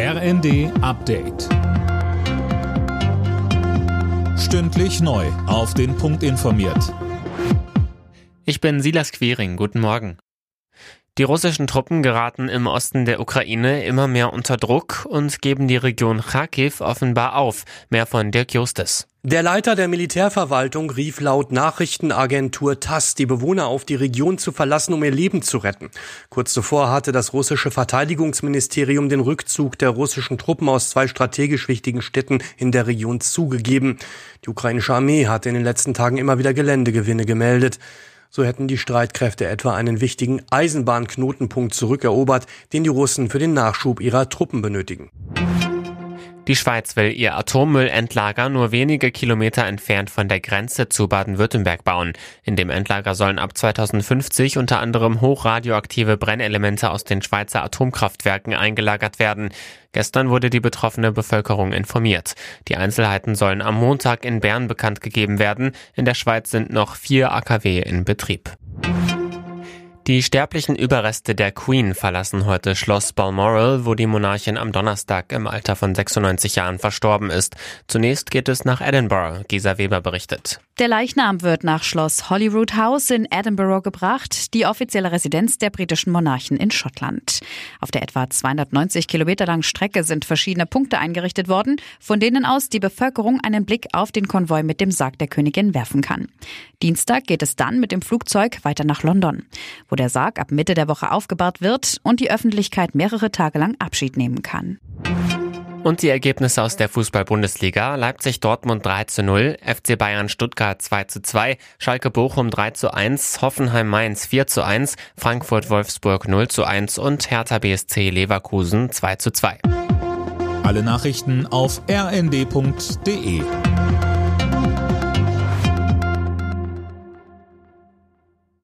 RND Update. Stündlich neu auf den Punkt informiert. Ich bin Silas Quiring. Guten Morgen. Die russischen Truppen geraten im Osten der Ukraine immer mehr unter Druck und geben die Region Charkiw offenbar auf. Mehr von Dirk Justus. Der Leiter der Militärverwaltung rief laut Nachrichtenagentur TASS die Bewohner auf, die Region zu verlassen, um ihr Leben zu retten. Kurz zuvor hatte das russische Verteidigungsministerium den Rückzug der russischen Truppen aus 2 strategisch wichtigen Städten in der Region zugegeben. Die ukrainische Armee hatte in den letzten Tagen immer wieder Geländegewinne gemeldet. So hätten die Streitkräfte etwa einen wichtigen Eisenbahnknotenpunkt zurückerobert, den die Russen für den Nachschub ihrer Truppen benötigen. Die Schweiz will ihr Atommüllendlager nur wenige Kilometer entfernt von der Grenze zu Baden-Württemberg bauen. In dem Endlager sollen ab 2050 unter anderem hochradioaktive Brennelemente aus den Schweizer Atomkraftwerken eingelagert werden. Gestern wurde die betroffene Bevölkerung informiert. Die Einzelheiten sollen am Montag in Bern bekannt gegeben werden. In der Schweiz sind noch 4 AKW in Betrieb. Die sterblichen Überreste der Queen verlassen heute Schloss Balmoral, wo die Monarchin am Donnerstag im Alter von 96 Jahren verstorben ist. Zunächst geht es nach Edinburgh, Gesa Weber berichtet. Der Leichnam wird nach Schloss Holyrood House in Edinburgh gebracht, die offizielle Residenz der britischen Monarchen in Schottland. Auf der etwa 290 Kilometer langen Strecke sind verschiedene Punkte eingerichtet worden, von denen aus die Bevölkerung einen Blick auf den Konvoi mit dem Sarg der Königin werfen kann. Dienstag geht es dann mit dem Flugzeug weiter nach London, wo der Sarg ab Mitte der Woche aufgebahrt wird und die Öffentlichkeit mehrere Tage lang Abschied nehmen kann. Und die Ergebnisse aus der Fußball-Bundesliga: Leipzig-Dortmund 3:0, FC Bayern-Stuttgart 2:2, Schalke-Bochum 3:1, Hoffenheim-Mainz 4:1, Frankfurt-Wolfsburg 0:1 und Hertha BSC Leverkusen 2:2. Alle Nachrichten auf rnd.de.